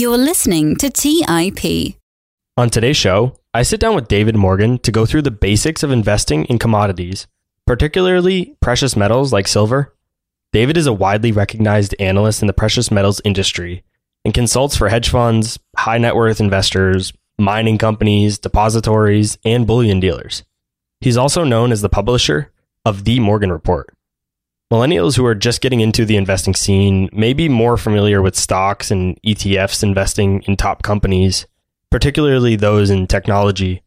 You're listening to TIP. On today's show, I sit down with David Morgan to go through the basics of investing in commodities, particularly precious metals like silver. David is a widely recognized analyst in the precious metals industry and consults for hedge funds, high net worth investors, mining companies, depositories, and bullion dealers. He's also known as the publisher of The Morgan Report. Millennials who are just getting into the investing scene may be more familiar with stocks and ETFs investing in top companies, particularly those in technology,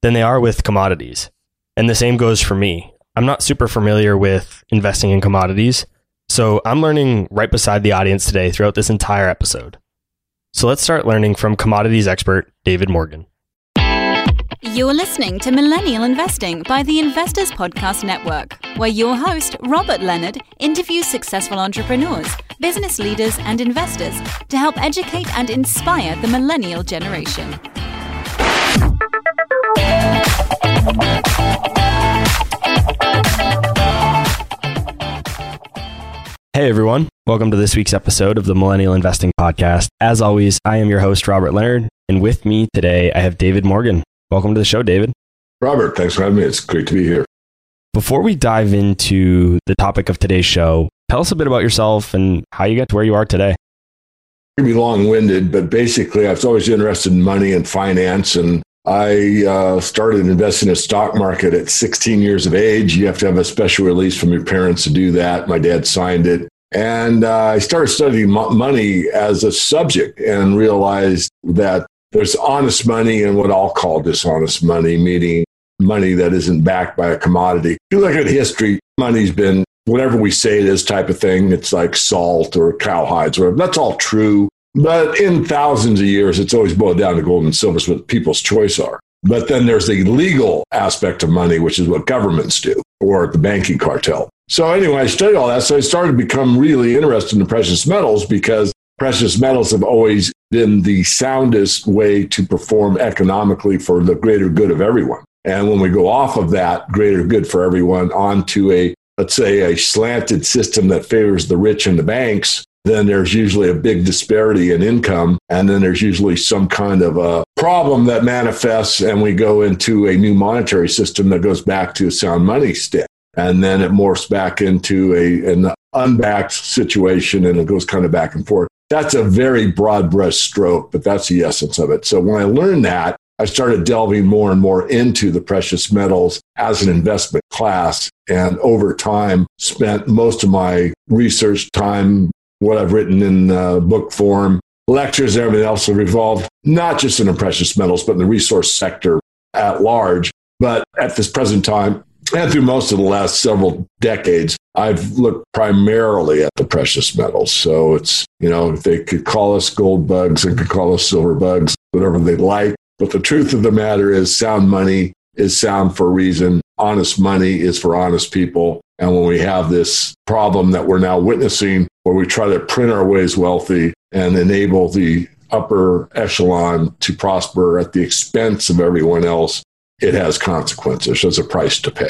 than they are with commodities. And the same goes for me. I'm not super familiar with investing in commodities, so I'm learning right beside the audience today throughout this entire episode. So let's start learning from commodities expert David Morgan. You're listening to Millennial Investing by the Investors Podcast Network, where your host, Robert Leonard, interviews successful entrepreneurs, business leaders, and investors to help educate and inspire the millennial generation. Hey everyone, welcome to this week's episode of the Millennial Investing Podcast. As always, I am your host, Robert Leonard, and with me today, I have David Morgan. Welcome to the show, David. Robert, thanks for having me. It's great to be here. Before we dive into the topic of today's show, tell us a bit about yourself and how you got to where you are today. It'll be long-winded, but basically, I was always interested in money and finance, and I started investing in the stock market at 16 years of age. You have to have a special release from your parents to do that. My dad signed it. And I started studying money as a subject and realized that there's honest money and what I'll call dishonest money, meaning money that isn't backed by a commodity. If you look at history, money's been whatever we say it is type of thing. It's like salt or cowhides or whatever. That's all true. But in thousands of years, it's always boiled down to gold and silver, is what people's choice are. But then there's the legal aspect of money, which is what governments do or the banking cartel. So anyway, I studied all that. So I started to become really interested in precious metals because precious metals have always been the soundest way to perform economically for the greater good of everyone. And when we go off of that greater good for everyone onto a, let's say, a slanted system that favors the rich and the banks, then there's usually a big disparity in income. And then there's usually some kind of a problem that manifests and we go into a new monetary system that goes back to a sound money stick. And then it morphs back into an unbacked situation and it goes kind of back and forth. That's a very broad brush stroke, but that's the essence of it. So when I learned that, I started delving more and more into the precious metals as an investment class. And over time, spent most of my research time, what I've written in book form, lectures, everything else have revolved, not just in the precious metals, but in the resource sector at large. But at this present time, and through most of the last several decades, I've looked primarily at the precious metals. So it's, you know, they could call us gold bugs, they could call us silver bugs, whatever they like. But the truth of the matter is sound money is sound for a reason. Honest money is for honest people. And when we have this problem that we're now witnessing, where we try to print our ways wealthy and enable the upper echelon to prosper at the expense of everyone else, it has consequences. There's a price to pay.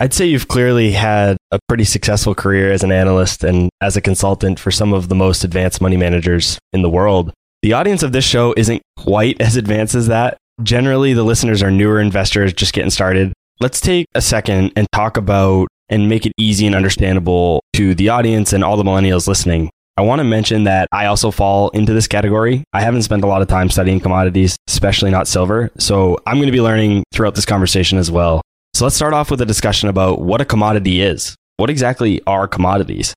I'd say you've clearly had a pretty successful career as an analyst and as a consultant for some of the most advanced money managers in the world. The audience of this show isn't quite as advanced as that. Generally, the listeners are newer investors just getting started. Let's take a second and talk about and make it easy and understandable to the audience and all the millennials listening. I want to mention that I also fall into this category. I haven't spent a lot of time studying commodities, especially not silver. So I'm going to be learning throughout this conversation as well. So let's start off with a discussion about what a commodity is. What exactly are commodities?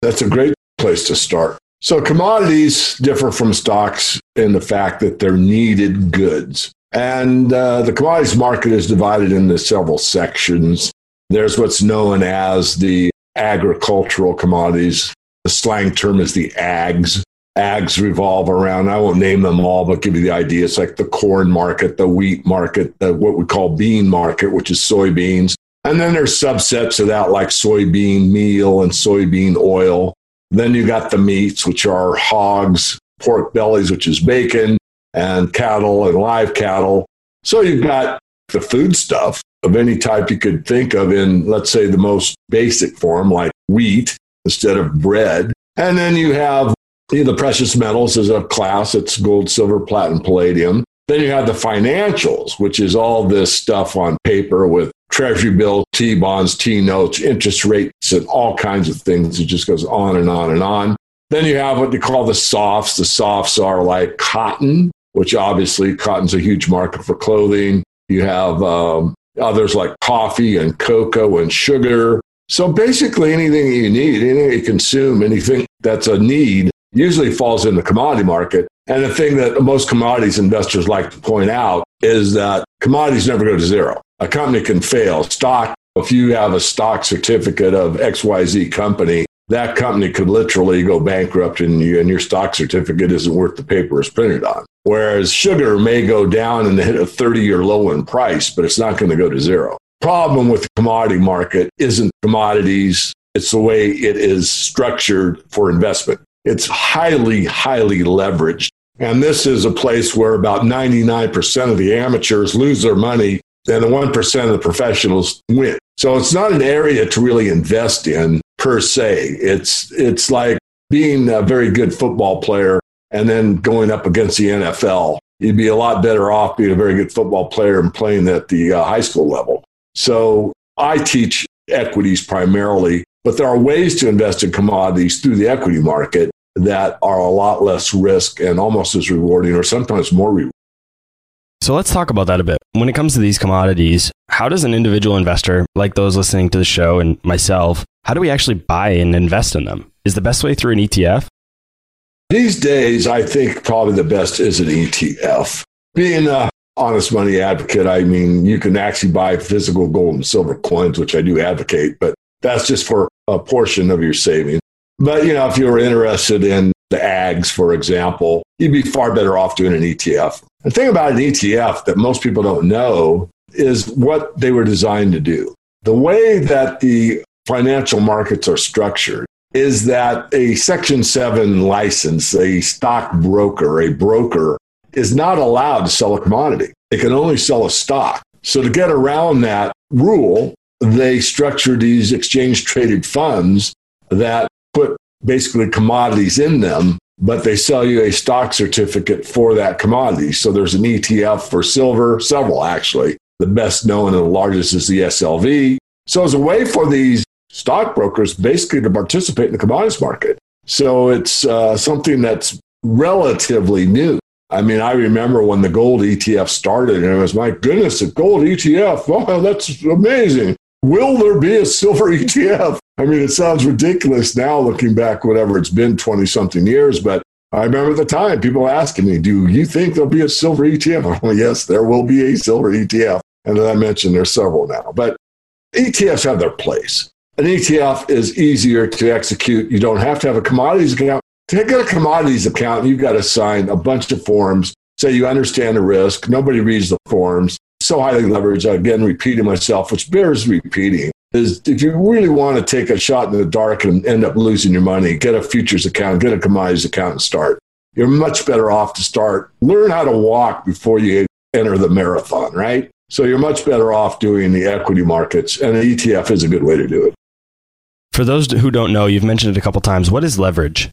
That's a great place to start. So commodities differ from stocks in the fact that they're needed goods. And the commodities market is divided into several sections. There's what's known as the agricultural commodities. The slang term is the ags. Ags revolve around, I won't name them all, but give you the idea. It's like the corn market, the wheat market, the what we call bean market, which is soybeans. And then there's subsets of that like soybean meal and soybean oil. Then you got the meats, which are hogs, pork bellies, which is bacon, and cattle and live cattle. So you've got the food stuff of any type you could think of in, let's say, the most basic form, like wheat, instead of bread. And then you have The precious metals is a class. It's gold, silver, platinum, palladium. Then you have the financials, which is all this stuff on paper with treasury bills, T-bonds, T-notes, interest rates, and all kinds of things. It just goes on and on and on. Then you have what they call the softs. The softs are like cotton, which obviously cotton's a huge market for clothing. You have others like coffee and cocoa and sugar. So basically anything you need, anything you consume, anything that's a need usually falls in the commodity market. And the thing that most commodities investors like to point out is that commodities never go to zero. A company can fail. Stock, if you have a stock certificate of XYZ company, that company could literally go bankrupt and your stock certificate isn't worth the paper it's printed on. Whereas sugar may go down and hit a 30-year low in price, but it's not going to go to zero. Problem with the commodity market isn't commodities. It's the way it is structured for investment. It's highly, highly leveraged. And this is a place where about 99% of the amateurs lose their money and the 1% of the professionals win. So it's not an area to really invest in per se. It's like being a very good football player and then going up against the NFL. You'd be a lot better off being a very good football player and playing at the high school level. So I teach equities primarily, but there are ways to invest in commodities through the equity market that are a lot less risk and almost as rewarding or sometimes more rewarding. So let's talk about that a bit. When it comes to these commodities, how does an individual investor, like those listening to the show and myself, how do we actually buy and invest in them? Is the best way through an ETF? These days, I think probably the best is an ETF. Being an honest money advocate, I mean, you can actually buy physical gold and silver coins, which I do advocate, but that's just for a portion of your savings. But, you know, if you're interested in the ags, for example, you'd be far better off doing an ETF. The thing about an ETF that most people don't know is what they were designed to do. The way that the financial markets are structured is that a Section 7 license, a stockbroker, a broker, is not allowed to sell a commodity. They can only sell a stock. So to get around that rule, they structure these exchange-traded funds that put basically commodities in them, but they sell you a stock certificate for that commodity. So there's an ETF for silver, several actually. The best known and the largest is the SLV. So it's a way for these stockbrokers basically to participate in the commodities market. So it's something that's relatively new. I mean, I remember when the gold ETF started and it was, my goodness, a gold ETF. Wow, that's amazing. Will there be a silver ETF? I mean, it sounds ridiculous now looking back, whatever it's been, 20-something years. But I remember at the time, people asking me, do you think there'll be a silver ETF? Well, yes, there will be a silver ETF. And as I mentioned, there's several now. But ETFs have their place. An ETF is easier to execute. You don't have to have a commodities account. To get a commodities account, you've got to sign a bunch of forms. Say you understand the risk. Nobody reads the forms. So highly leveraged, again, repeating myself, which bears repeating, is if you really want to take a shot in the dark and end up losing your money, get a futures account, get a commodities account and start. You're much better off to start. Learn how to walk before you enter the marathon, right? So you're much better off doing the equity markets, and an ETF is a good way to do it. For those who don't know, you've mentioned it a couple times. What is leverage?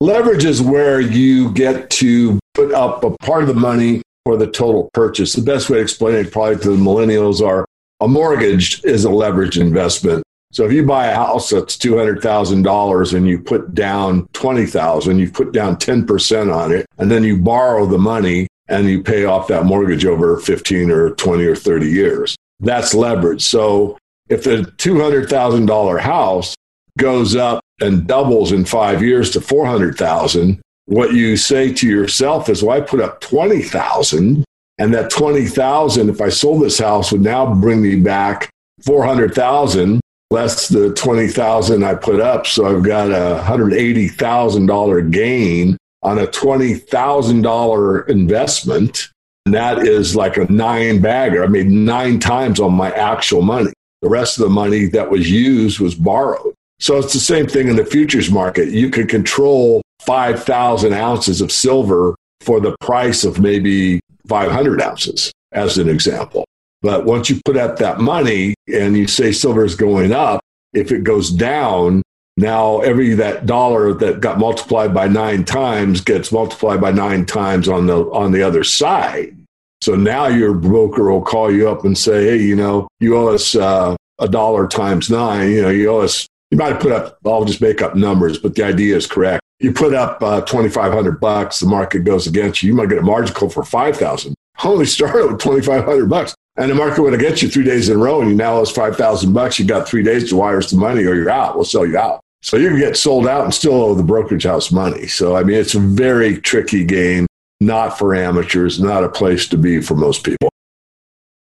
Leverage is where you get to put up a part of the money for the total purchase. The best way to explain it probably to the millennials are a mortgage is a leveraged investment. So if you buy a house that's $200,000 and you put down $20,000, you put down 10% on it, and then you borrow the money and you pay off that mortgage over 15 or 20 or 30 years. That's leverage. So if the $200,000 house goes up and doubles in 5 years to $400,000, what you say to yourself is, well, I put up $20,000, and that $20,000, if I sold this house, would now bring me back $400,000 less the $20,000 I put up. So I've got a $180,000 gain on a $20,000 investment. And that is like a 9-bagger. I made 9 times on my actual money. The rest of the money that was used was borrowed. So it's the same thing in the futures market. You can control 5,000 ounces of silver for the price of maybe 500 ounces, as an example. But once you put up that money and you say silver is going up, if it goes down, Now every that dollar that got multiplied by 9 times gets multiplied by 9 times on the other side. So now your broker will call you up and say, hey, you know, you owe us $1 times 9. You know, you owe us. You might put up. I'll just make up numbers, but the idea is correct. You put up $2,500. The market goes against you. You might get a margin call for 5,000. Only started with $2,500, and the market went against you 3 days in a row, and you now owe us $5,000. You got 3 days to wire us the money, or you're out. We'll sell you out. So you can get sold out and still owe the brokerage house money. So I mean, it's a very tricky game. Not for amateurs, not a place to be for most people.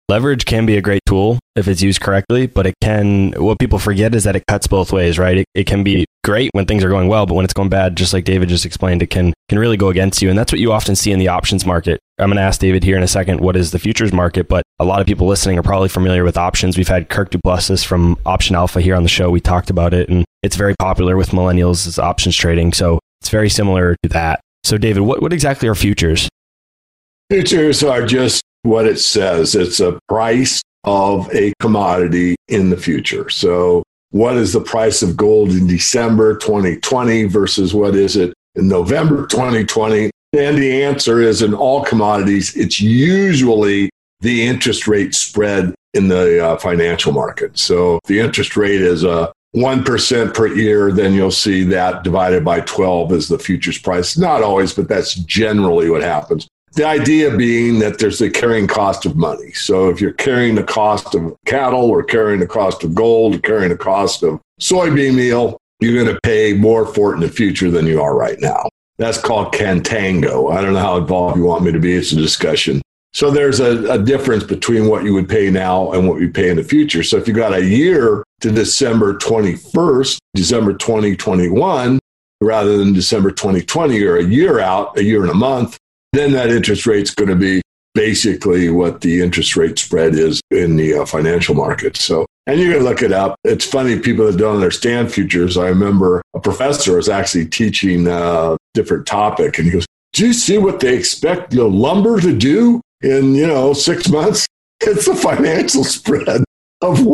Leverage can be a great tool if it's used correctly, but it can, what people forget is that it cuts both ways, right? It can be great when things are going well, but when it's going bad, just like David just explained, it can really go against you. And that's what you often see in the options market. I'm going to ask David here in a second, what is the futures market? But a lot of people listening are probably familiar with options. We've had Kirk Duplessis from Option Alpha here on the show. We talked about it, and it's very popular with millennials as options trading. So it's very similar to that. So David, what exactly are futures? Futures are just what it says. It's a price of a commodity in the future. So what is the price of gold in December 2020 versus what is it in November 2020? And the answer is in all commodities, it's usually the interest rate spread in the financial market. So if the interest rate is 1% per year, then you'll see that divided by 12 is the futures price. Not always, but that's generally what happens. The idea being that there's the carrying cost of money. So if you're carrying the cost of cattle or carrying the cost of gold, or carrying the cost of soybean meal, you're going to pay more for it in the future than you are right now. That's called contango. I don't know how involved you want me to be. It's a discussion. So there's a difference between what you would pay now and what you pay in the future. So if you got a year to December 21st, December 2021, rather than December 2020, or a year out, a year and a month, then that interest rate's going to be basically what the interest rate spread is in the financial market. So, and you can look it up. It's funny, people that don't understand futures. I remember a professor was actually teaching a different topic, and he goes, do you see what they expect lumber to do? In 6 months, it's the financial spread of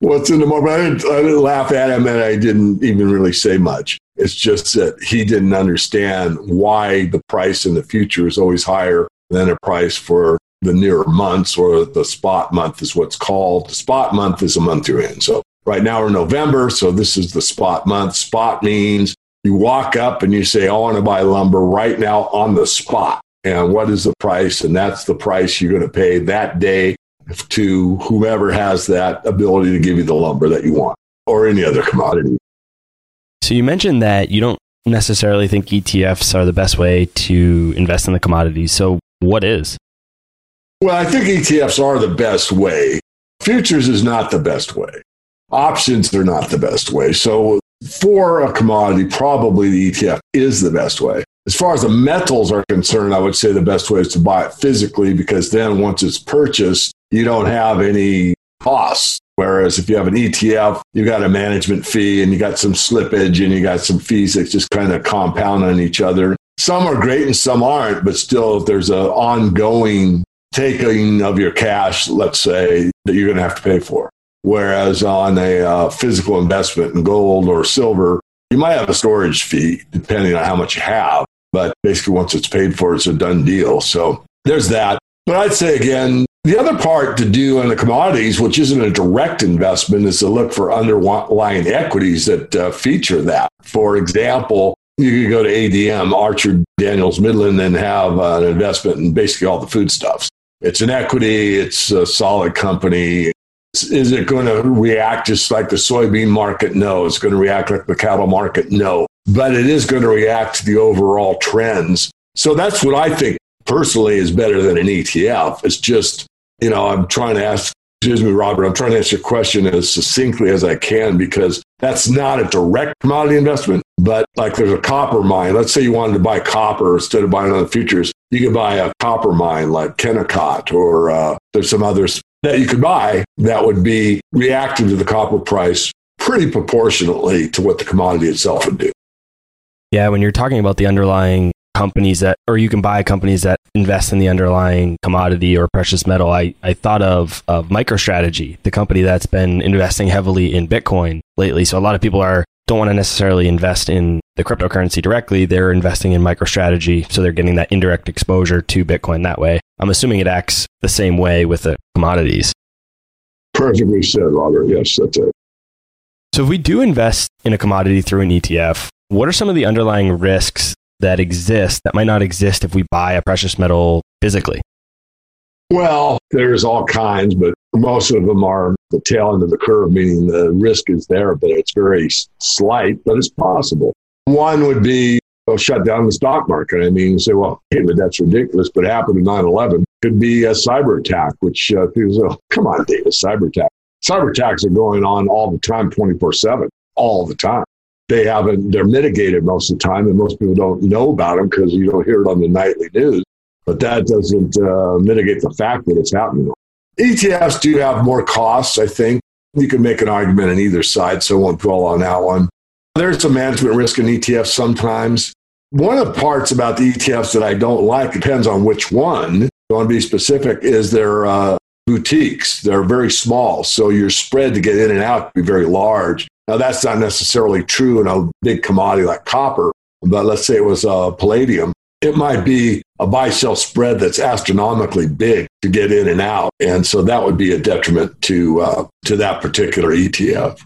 what's in the market. I didn't laugh at him, and I didn't even really say much. It's just that he didn't understand why the price in the future is always higher than a price for the nearer months, or the spot month is what's called. The spot month is a month you're in. So right now we're in November, so this is the spot month. Spot means you walk up and you say, I want to buy lumber right now on the spot. And what is the price? And that's the price you're going to pay that day to whomever has that ability to give you the lumber that you want, or any other commodity. So you mentioned that you don't necessarily think ETFs are the best way to invest in the commodities. So what is? Well, I think ETFs are the best way. Futures is not the best way. Options are not the best way. So for a commodity, probably the ETF is the best way. As far as the metals are concerned, I would say the best way is to buy it physically, because then once it's purchased, you don't have any costs. Whereas if you have an ETF, you got a management fee, and you got some slippage, and you got some fees that just kind of compound on each other. Some are great and some aren't, but still, if there's an ongoing taking of your cash, let's say, that you're going to have to pay for. Whereas on a physical investment in gold or silver, you might have a storage fee depending on how much you have. But basically, once it's paid for, it's a done deal. So there's that. But I'd say, again, the other part to do in the commodities, which isn't a direct investment, is to look for underlying equities that feature that. For example, you could go to ADM, Archer Daniels Midland, and have an investment in basically all the foodstuffs. It's an equity. It's a solid company. Is it going to react just like the soybean market? No. It's going to react like the cattle market? No. But it is going to react to the overall trends. So that's what I think personally is better than an ETF. It's just, I'm trying to answer your question as succinctly as I can, because that's not a direct commodity investment. But like there's a copper mine. Let's say you wanted to buy copper instead of buying on the futures. You could buy a copper mine like Kennecott, or there's some others that you could buy that would be reacting to the copper price pretty proportionately to what the commodity itself would do. Yeah, when you're talking about the underlying companies that, or you can buy companies that invest in the underlying commodity or precious metal, I thought of MicroStrategy, the company that's been investing heavily in Bitcoin lately. So a lot of people are don't want to necessarily invest in the cryptocurrency directly. They're investing in MicroStrategy, so they're getting that indirect exposure to Bitcoin that way. I'm assuming it acts the same way with the commodities. Perfectly said, Robert. Yes, that's it. So if we do invest in a commodity through an ETF, what are some of the underlying risks that exist that might not exist if we buy a precious metal physically? Well, there's all kinds, but most of them are the tail end of the curve, meaning the risk is there, but it's very slight, but it's possible. One would be, well, shut down the stock market. I mean, you say, well, hey, but that's ridiculous, but it happened in 9/11. Could be a cyber attack, which people say, oh, come on, David, cyber attack. Cyber attacks are going on all the time, 24/7, all the time. They're mitigated most of the time, and most people don't know about them because you don't hear it on the nightly news. But that doesn't mitigate the fact that it's happening. ETFs do have more costs, I think. You can make an argument on either side, so I won't dwell on that one. There's some management risk in ETFs sometimes. One of the parts about the ETFs that I don't like, depends on which one, I want to be specific, is they're boutiques. They're very small, so your spread to get in and out can be very large. Now, that's not necessarily true in a big commodity like copper, but let's say it was palladium. It might be a buy-sell spread that's astronomically big to get in and out. And so that would be a detriment to that particular ETF.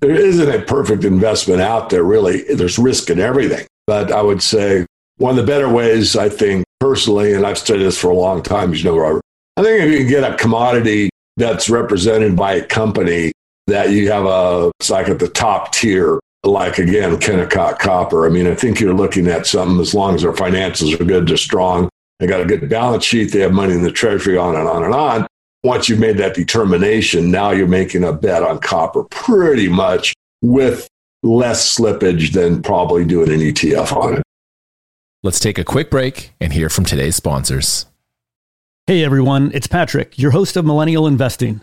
There isn't a perfect investment out there, really. There's risk in everything. But I would say one of the better ways, I think, personally, and I've studied this for a long time, as you know, Robert, I think if you can get a commodity that's represented by a company that you have it's like at the top tier, like, again, Kennecott Copper. I mean, I think you're looking at something, as long as their finances are good, they're strong, they got a good balance sheet, they have money in the treasury, on and on and on. Once you've made that determination, now you're making a bet on copper pretty much with less slippage than probably doing an ETF on it. Let's take a quick break and hear from today's sponsors. Hey, everyone. It's Patrick, your host of Millennial Investing.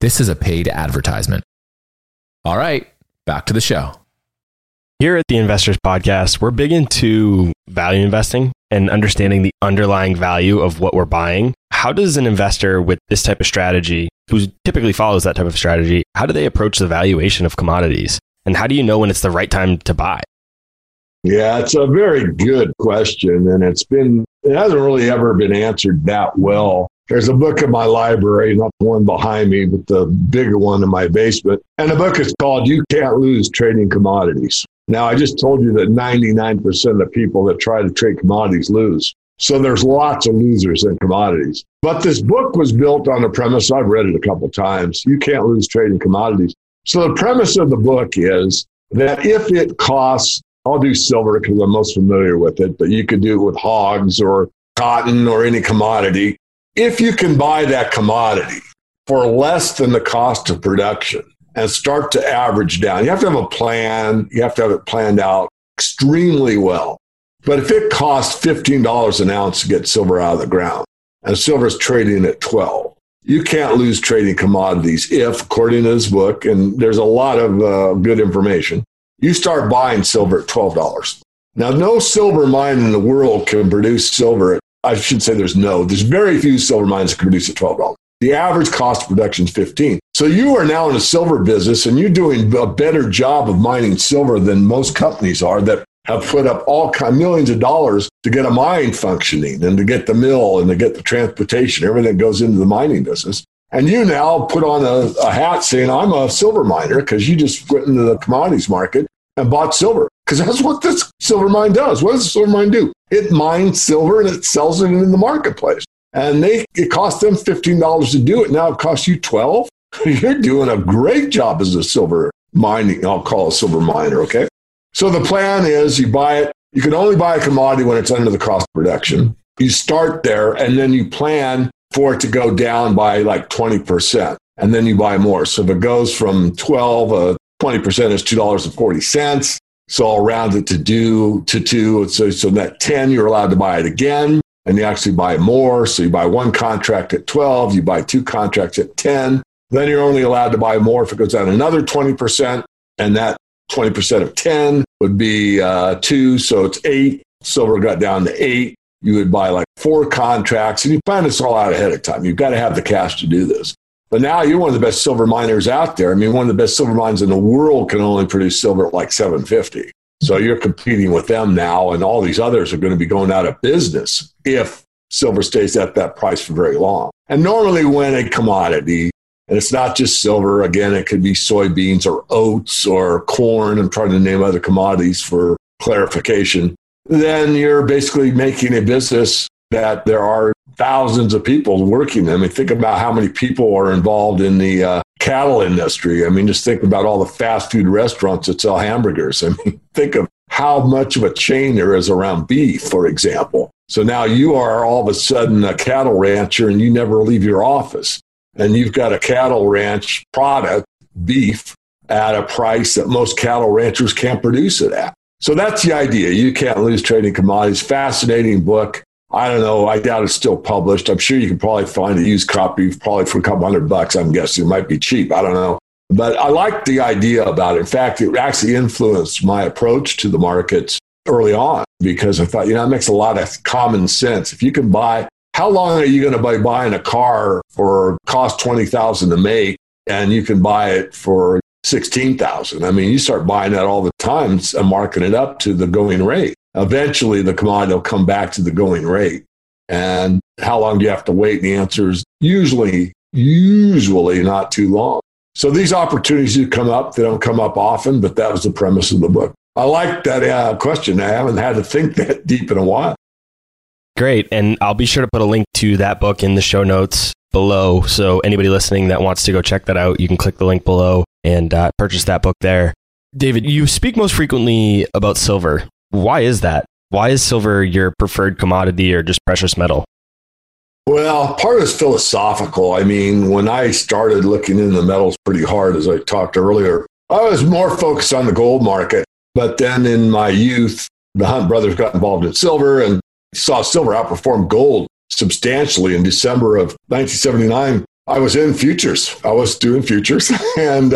This is a paid advertisement. All right, back to the show. Here at the Investors Podcast, we're big into value investing and understanding the underlying value of what we're buying. How does an investor with this type of strategy, who typically follows that type of strategy, how do they approach the valuation of commodities? And how do you know when it's the right time to buy? Yeah, it's a very good question, and it hasn't really ever been answered that well. There's a book in my library, not the one behind me, but the bigger one in my basement. And the book is called You Can't Lose Trading Commodities. Now, I just told you that 99% of people that try to trade commodities lose. So there's lots of losers in commodities. But this book was built on the premise, I've read it a couple of times, You Can't Lose Trading Commodities. So the premise of the book is that if it costs, I'll do silver because I'm most familiar with it, but you could do it with hogs or cotton or any commodity. If you can buy that commodity for less than the cost of production and start to average down, you have to have a plan. You have to have it planned out extremely well. But if it costs $15 an ounce to get silver out of the ground and silver's trading at $12, you can't lose trading commodities if, according to this book, and there's a lot of good information, you start buying silver at $12. Now, no silver mine in the world can produce silver at there's very few silver mines that can produce at $12. The average cost of production is $15. So you are now in a silver business and you're doing a better job of mining silver than most companies are that have put up all kinds, millions of dollars to get a mine functioning and to get the mill and to get the transportation, everything that goes into the mining business. And you now put on a hat saying, I'm a silver miner because you just went into the commodities market and bought silver. Because that's what this silver mine does. What does the silver mine do? It mines silver and it sells it in the marketplace. And it cost them $15 to do it. Now it costs you $12. You're doing a great job as a silver mining. I'll call a silver miner, okay? So the plan is you buy it. You can only buy a commodity when it's under the cost of production. You start there and then you plan for it to go down by like 20%. And then you buy more. So if it goes from 12, 20% is $2.40. So I'll round it to two. So that 10, you're allowed to buy it again, and you actually buy more. So you buy one contract at 12, you buy two contracts at 10. Then you're only allowed to buy more if it goes down another 20%, and that 20% of 10 would be two, so it's 8. Silver got down to 8. You would buy like 4 contracts, and you plan this all out ahead of time. You've got to have the cash to do this. But now you're one of the best silver miners out there. I mean, one of the best silver mines in the world can only produce silver at like $7.50. So you're competing with them now, and all these others are going to be going out of business if silver stays at that price for very long. And normally when a commodity, and it's not just silver, again, it could be soybeans or oats or corn. I'm trying to name other commodities for clarification. Then you're basically making a business that there are thousands of people working. I mean, think about how many people are involved in the cattle industry. I mean, just think about all the fast food restaurants that sell hamburgers. I mean, think of how much of a chain there is around beef, for example. So now you are all of a sudden a cattle rancher and you never leave your office. And you've got a cattle ranch product, beef, at a price that most cattle ranchers can't produce it at. So that's the idea. You Can't Lose Trading Commodities. Fascinating book. I don't know. I doubt it's still published. I'm sure you can probably find a used copy, probably for a couple $100. I'm guessing it might be cheap. I don't know. But I like the idea about it. In fact, it actually influenced my approach to the markets early on because I thought, it makes a lot of common sense. If you can buy, how long are you going to be buying a car for cost $20,000 to make and you can buy it for $16,000? I mean, you start buying that all the time and marking it up to the going rate. Eventually, the commodity will come back to the going rate. And how long do you have to wait? And the answer is usually not too long. So these opportunities do come up. They don't come up often, but that was the premise of the book. I like that question. I haven't had to think that deep in a while. Great. And I'll be sure to put a link to that book in the show notes below. So anybody listening that wants to go check that out, you can click the link below and purchase that book there. David, you speak most frequently about silver. Why is that? Why is silver your preferred commodity or just precious metal? Well, part of it's philosophical. I mean, when I started looking into metals pretty hard, as I talked earlier, I was more focused on the gold market. But then in my youth, the Hunt brothers got involved in silver and saw silver outperform gold substantially. In December of 1979, I was in futures. I was doing futures and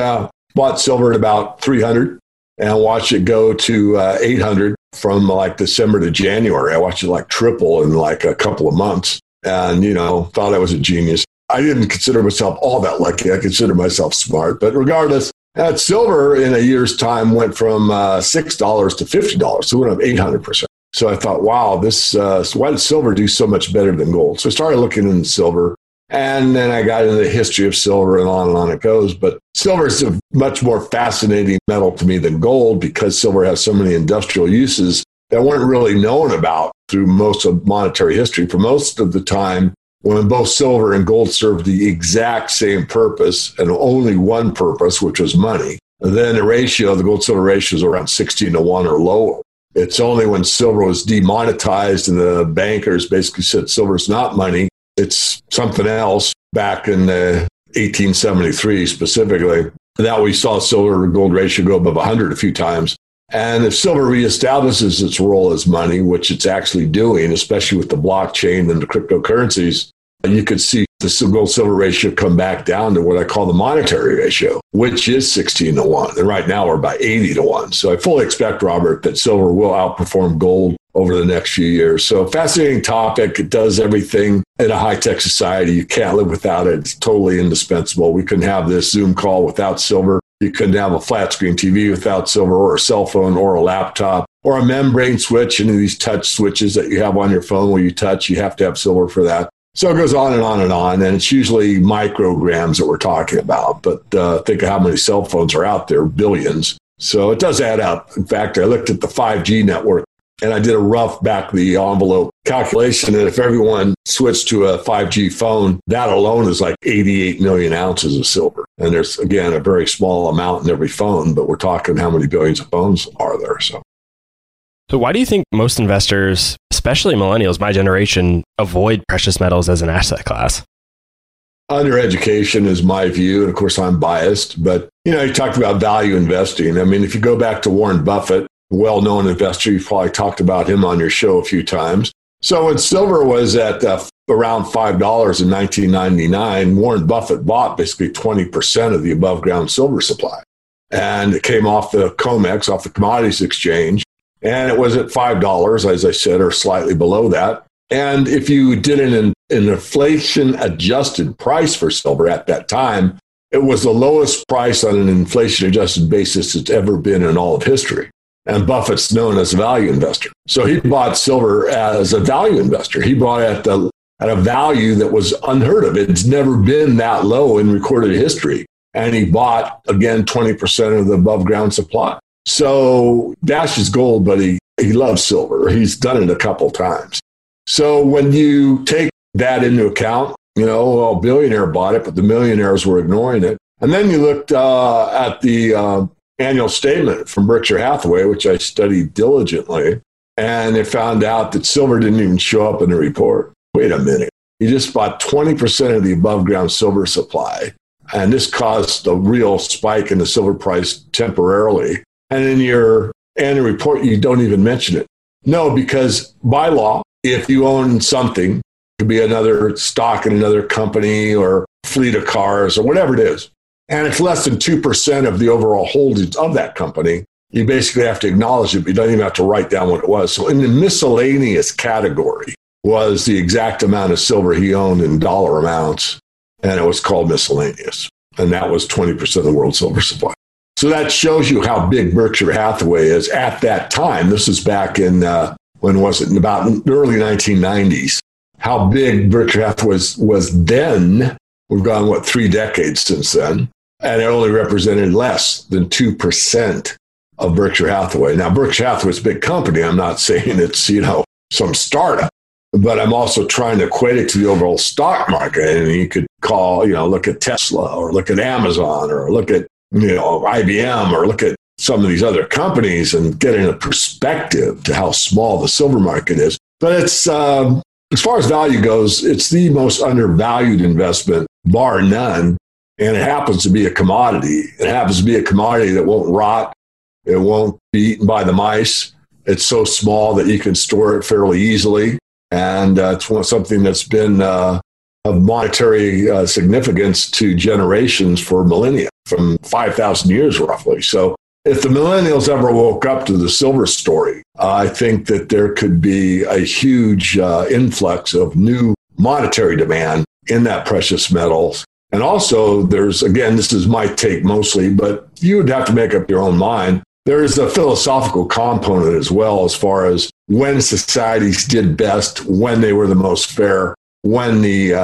bought silver at about 300 and watched it go to 800 from like December to January. I watched it like triple in like a couple of months and, thought I was a genius. I didn't consider myself all that lucky. I consider myself smart. But regardless, That silver in a year's time went from $6 to $50. So it went up 800%. So I thought, wow, this, why did silver do so much better than gold? So I started looking into silver. And then I got into the history of silver and on it goes. But silver is a much more fascinating metal to me than gold because silver has so many industrial uses that weren't really known about through most of monetary history. For most of the time, when both silver and gold served the exact same purpose and only one purpose, which was money, then the ratio, the gold-silver ratio is around 16 to 1 or lower. It's only when silver was demonetized and the bankers basically said silver's not money, it's something else back in 1873 specifically, that we saw silver to gold ratio go above 100 a few times. And if silver reestablishes its role as money, which it's actually doing, especially with the blockchain and the cryptocurrencies, you could see the gold-silver ratio come back down to what I call the monetary ratio, which is 16 to 1. And right now we're about 80 to 1. So I fully expect, Robert, that silver will outperform gold over the next few years. So fascinating topic. It does everything in a high-tech society. You can't live without it. It's totally indispensable. We couldn't have this Zoom call without silver. You couldn't have a flat-screen TV without silver or a cell phone or a laptop or a membrane switch, any of these touch switches that you have on your phone where you touch. You have to have silver for that. So it goes on and on and on, and it's usually micrograms that we're talking about. But think of how many cell phones are out there, billions. So it does add up. In fact, I looked at the 5G network, and I did a rough back-of-the-envelope calculation that if everyone switched to a 5G phone, that alone is like 88 million ounces of silver. And there's, again, a very small amount in every phone, but we're talking how many billions of phones are there. So why do you think most investors, especially millennials, my generation, avoid precious metals as an asset class? Undereducation is my view. And of course, I'm biased. But, you know, you talked about value investing. I mean, if you go back to Warren Buffett, well-known investor, you've probably talked about him on your show a few times. So when silver was at around $5 in 1999, Warren Buffett bought basically 20% of the above-ground silver supply. And it came off the COMEX, off the commodities exchange. And it was at $5, as I said, or slightly below that. And if you did an inflation-adjusted price for silver at that time, it was the lowest price on an inflation-adjusted basis it's ever been in all of history. And Buffett's known as a value investor. So he bought silver as a value investor. He bought it at a value that was unheard of. It's never been that low in recorded history. And he bought, again, 20% of the above-ground supply. So Dash is gold, but he loves silver. He's done it a couple times. So when you take that into account, you know, well, a billionaire bought it, but the millionaires were ignoring it. And then you looked at the annual statement from Berkshire Hathaway, which I studied diligently, and they found out that silver didn't even show up in the report. Wait a minute. You just bought 20% of the above-ground silver supply, and this caused a real spike in the silver price temporarily. And in your annual report, you don't even mention it. No, because by law, if you own something, it could be another stock in another company or fleet of cars or whatever it is, and it's less than 2% of the overall holdings of that company, you basically have to acknowledge it, but you don't even have to write down what it was. So in the miscellaneous category was the exact amount of silver he owned in dollar amounts, and it was called miscellaneous. And that was 20% of the world's silver supply. So that shows you how big Berkshire Hathaway is at that time. This is back in, when was it? In about the early 1990s. How big Berkshire Hathaway was then. We've gone, what, 3 decades since then. And it only represented less than 2% of Berkshire Hathaway. Now, Berkshire Hathaway's a big company. I'm not saying it's, you know, some startup. But I'm also trying to equate it to the overall stock market. And you could call, you know, look at Tesla or look at Amazon or look at, you know, IBM or look at some of these other companies and get in a perspective to how small the silver market is. But it's, as far as value goes, it's the most undervalued investment, bar none. And it happens to be a commodity. It happens to be a commodity that won't rot. It won't be eaten by the mice. It's so small that you can store it fairly easily. And it's something that's been of monetary significance to generations for millennia, from 5,000 years roughly. So if the millennials ever woke up to the silver story, I think that there could be a huge influx of new monetary demand in that precious metals. And also there's, again, this is my take mostly, but you would have to make up your own mind. There is a philosophical component as well, as far as when societies did best, when they were the most fair, when the,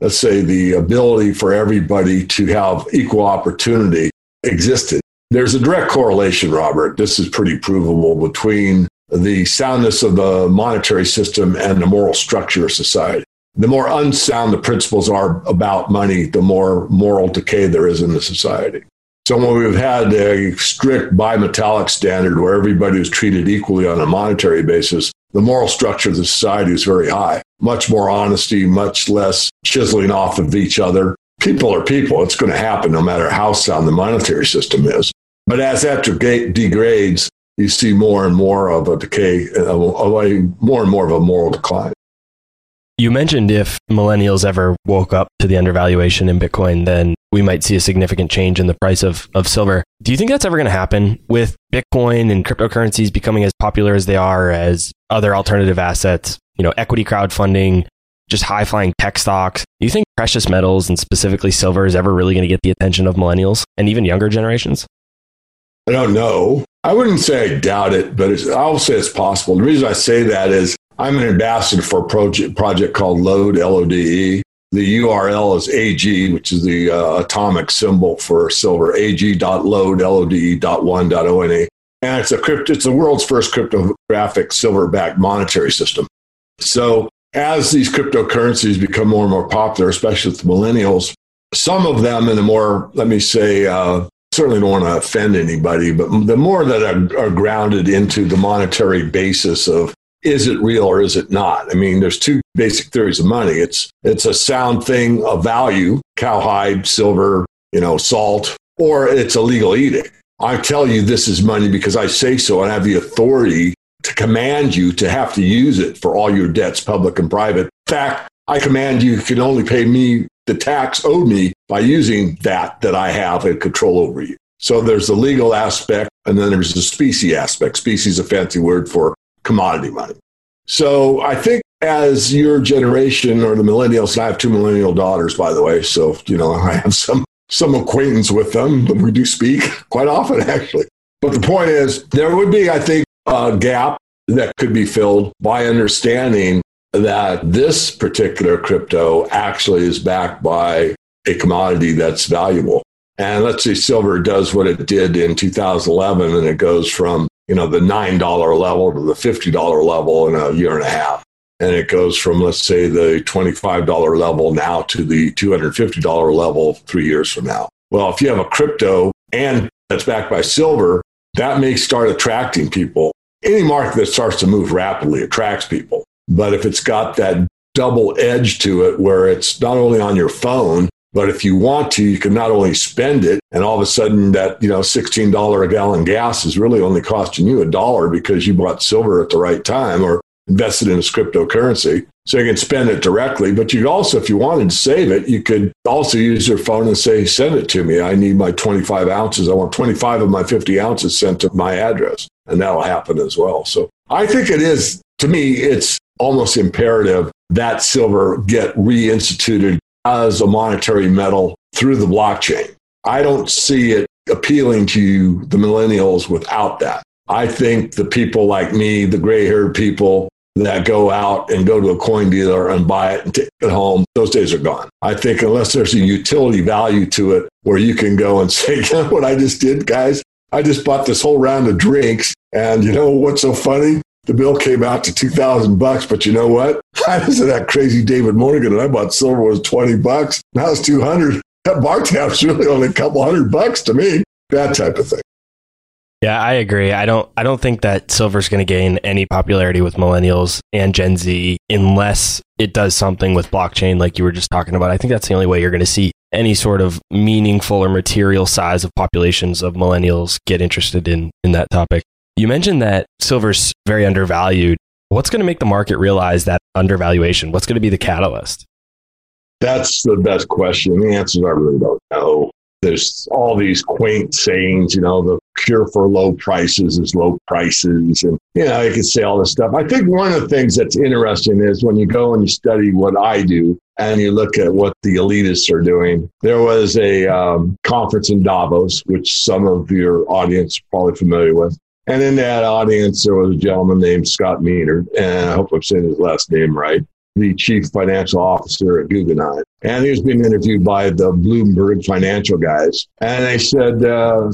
let's say, the ability for everybody to have equal opportunity existed. There's a direct correlation, Robert. This is pretty provable between the soundness of the monetary system and the moral structure of society. The more unsound the principles are about money, the more moral decay there is in the society. So when we've had a strict bimetallic standard where everybody was treated equally on a monetary basis, the moral structure of the society is very high. Much more honesty, much less chiseling off of each other. People are people. It's going to happen no matter how sound the monetary system is. But as that degrades, you see more and more of a decay, more and more of a moral decline. You mentioned if millennials ever woke up to the undervaluation in Bitcoin, then we might see a significant change in the price of silver. Do you think that's ever going to happen with Bitcoin and cryptocurrencies becoming as popular as they are as other alternative assets, you know, equity crowdfunding, just high-flying tech stocks? Do you think precious metals and specifically silver is ever really going to get the attention of millennials and even younger generations? I don't know. I wouldn't say I doubt it, but I'll say it's possible. The reason I say that is I'm an ambassador for a project called Load, L-O-D-E. The URL is AG, which is the atomic symbol for silver, ag.load, L-O-D-E.1.O-N-A. And it's the world's first cryptographic silver-backed monetary system. So as these cryptocurrencies become more and more popular, especially with millennials, some of them in the more, let me say, certainly don't want to offend anybody, but the more that are grounded into the monetary basis of is it real or is it not? I mean, there's two basic theories of money. It's a sound thing of value, cowhide, silver, salt, or it's a legal edict. I tell you this is money because I say so and I have the authority to command you to have to use it for all your debts, public and private. In fact, I command you can only pay me the tax owed me by using that I have in control over you. So there's the legal aspect and then there's the specie aspect. Specie is a fancy word for commodity money. So I think as your generation or the millennials, and I have two millennial daughters, by the way, so, I have some acquaintance with them, but we do speak quite often, actually. But the point is, there would be, I think, a gap that could be filled by understanding that this particular crypto actually is backed by a commodity that's valuable. And let's say silver does what it did in 2011, and it goes from the $9 level to the $50 level in a year and a half. And it goes from, let's say, the $25 level now to the $250 level 3 years from now. Well, if you have a crypto and that's backed by silver, that may start attracting people. Any market that starts to move rapidly attracts people. But if it's got that double edge to it where it's not only on your phone, but if you want to, you can not only spend it, and all of a sudden that, $16 a gallon gas is really only costing you $1 because you bought silver at the right time or invested in this cryptocurrency. So you can spend it directly, but you also, if you wanted to save it, you could also use your phone and say, send it to me. I need my 25 ounces. I want 25 of my 50 ounces sent to my address. And that'll happen as well. So I think it is, to me, it's almost imperative that silver get reinstituted as a monetary metal through the blockchain. I don't see it appealing to the millennials without that. I think the people like me, the gray-haired people that go out and go to a coin dealer and buy it and take it home, those days are gone. I think unless there's a utility value to it where you can go and say, you know what I just did, guys? I just bought this whole round of drinks, and you know what's so funny? The bill came out to $2,000, but you know what? I was at that crazy David Morgan, and I bought silver was $20. Now it's $200. That bar tab's really only a couple $100 to me. That type of thing. Yeah, I agree. I don't think that silver's going to gain any popularity with millennials and Gen Z unless it does something with blockchain, like you were just talking about. I think that's the only way you're going to see any sort of meaningful or material size of populations of millennials get interested in that topic. You mentioned that silver's very undervalued. What's going to make the market realize that undervaluation? What's going to be the catalyst? That's the best question. The answer is I really don't know. There's all these quaint sayings, the cure for low prices is low prices. And, you can say all this stuff. I think one of the things that's interesting is when you go and you study what I do, and you look at what the elitists are doing. There was a conference in Davos, which some of your audience are probably familiar with. And in that audience, there was a gentleman named Scott Meader, and I hope I'm saying his last name right, the chief financial officer at Guggenheim. And he was being interviewed by the Bloomberg financial guys. And they said,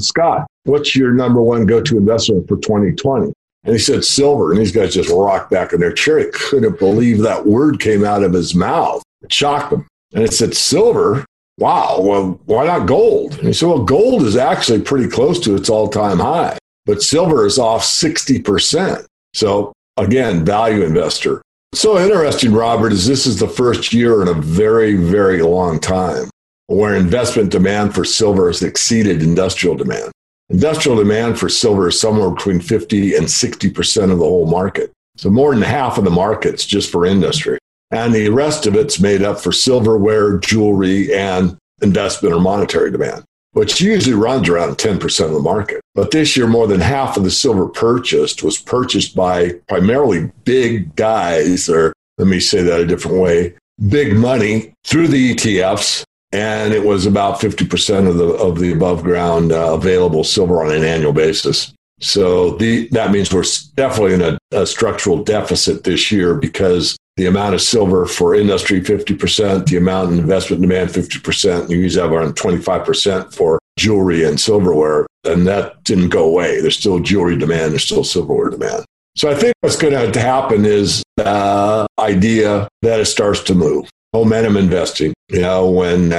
Scott, what's your number one go-to investment for 2020? And he said, silver. And these guys just rocked back in their chair. They couldn't believe that word came out of his mouth. It shocked them. And it said, silver? Wow, well, why not gold? And he said, well, gold is actually pretty close to its all-time high, but silver is off 60%. So again, value investor. So interesting, Robert, is this is the first year in a very, very long time where investment demand for silver has exceeded industrial demand. Industrial demand for silver is somewhere between 50 and 60% of the whole market. So more than half of the market's just for industry. And the rest of it's made up for silverware, jewelry, and investment or monetary demand, which usually runs around 10% of the market. But this year, more than half of the silver purchased was purchased by primarily big guys, or let me say that a different way, big money through the ETFs. And it was about 50% of the above ground available silver on an annual basis. So that means we're definitely in a structural deficit this year, because the amount of silver for industry, 50%, the amount of investment demand, 50%, and you usually have around 25% for jewelry and silverware. And that didn't go away. There's still jewelry demand. There's still silverware demand. So I think what's going to happen is the idea that it starts to move. Momentum investing. You know, when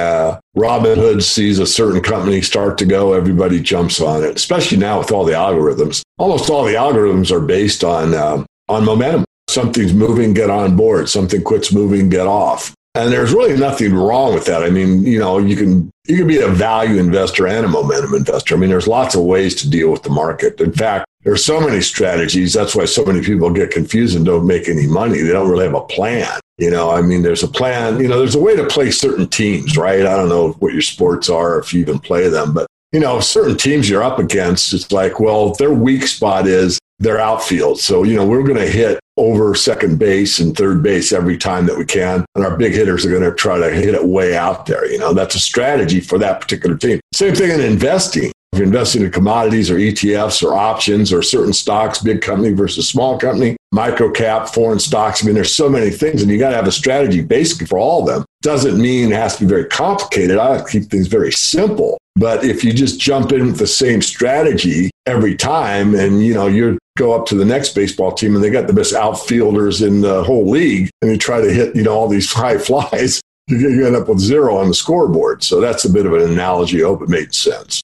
Robinhood sees a certain company start to go, everybody jumps on it, especially now with all the algorithms. Almost all the algorithms are based on momentum. Something's moving, get on board. Something quits moving, get off. And there's really nothing wrong with that. I mean, you know, you can be a value investor and a momentum investor. I mean, there's lots of ways to deal with the market. In fact, there's so many strategies. That's why so many people get confused and don't make any money. They don't really have a plan. You know, I mean, there's a plan, you know, there's a way to play certain teams, right? I don't know what your sports are, if you even play them, but, you know, certain teams you're up against, it's like, well, their weak spot is their outfield. So, you know, we're going to hit over second base and third base every time that we can. And our big hitters are going to try to hit it way out there. You know, that's a strategy for that particular team. Same thing in investing. If you're investing in commodities or ETFs or options or certain stocks, big company versus small company, micro cap, foreign stocks, I mean, there's so many things, and you got to have a strategy basically for all of them. Doesn't mean it has to be very complicated. I like to keep things very simple. But if you just jump in with the same strategy every time, and you know, you go up to the next baseball team and they got the best outfielders in the whole league, and you try to hit, you know, all these high flies, you end up with zero on the scoreboard. So that's a bit of an analogy. I hope it made sense.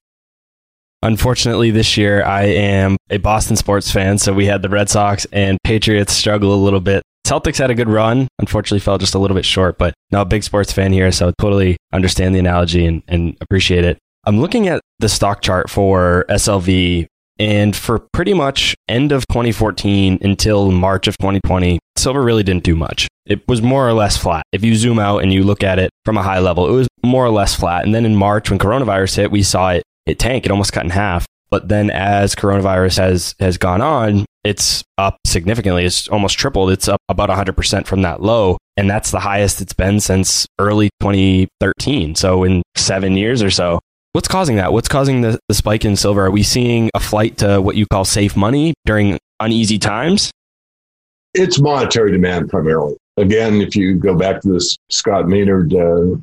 Unfortunately, this year, I am a Boston sports fan, so we had the Red Sox and Patriots struggle a little bit. Celtics had a good run, unfortunately fell just a little bit short, but now a big sports fan here, so totally understand the analogy and appreciate it. I'm looking at the stock chart for SLV, and for pretty much end of 2014 until March of 2020, silver really didn't do much. It was more or less flat. If you zoom out and you look at it from a high level, it was more or less flat. And then in March, when coronavirus hit, we saw it tanked. It almost cut in half. But then as coronavirus has gone on, it's up significantly. It's almost tripled. It's up about 100% from that low. And that's the highest it's been since early 2013. So in 7 years or so. What's causing that? What's causing the spike in silver? Are we seeing a flight to what you call safe money during uneasy times? It's monetary demand primarily. Again, if you go back to this Scott Maynard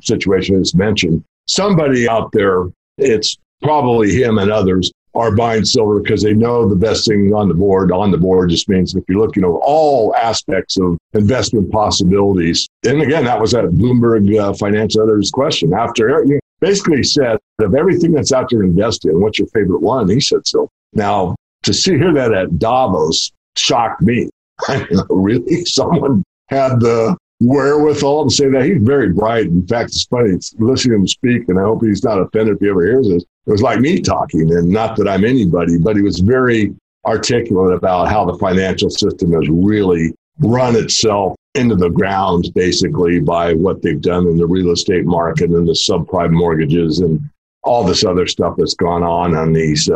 situation I just mentioned, somebody out there, it's probably him and others, are buying silver because they know the best thing on the board. On the board just means if you're looking over all aspects of investment possibilities. And again, that was at Bloomberg Financial Others question. After you basically said, of everything that's out there to invest in, what's your favorite one? He said silver. Now, to hear that at Davos shocked me. I don't know, really? Someone had the wherewithal to say that. He's very bright. In fact, it's funny, it's listening to him speak, and I hope he's not offended if he ever hears this. It was like me talking, and not that I'm anybody, but he was very articulate about how the financial system has really run itself into the ground, basically, by what they've done in the real estate market and the subprime mortgages and all this other stuff that's gone on these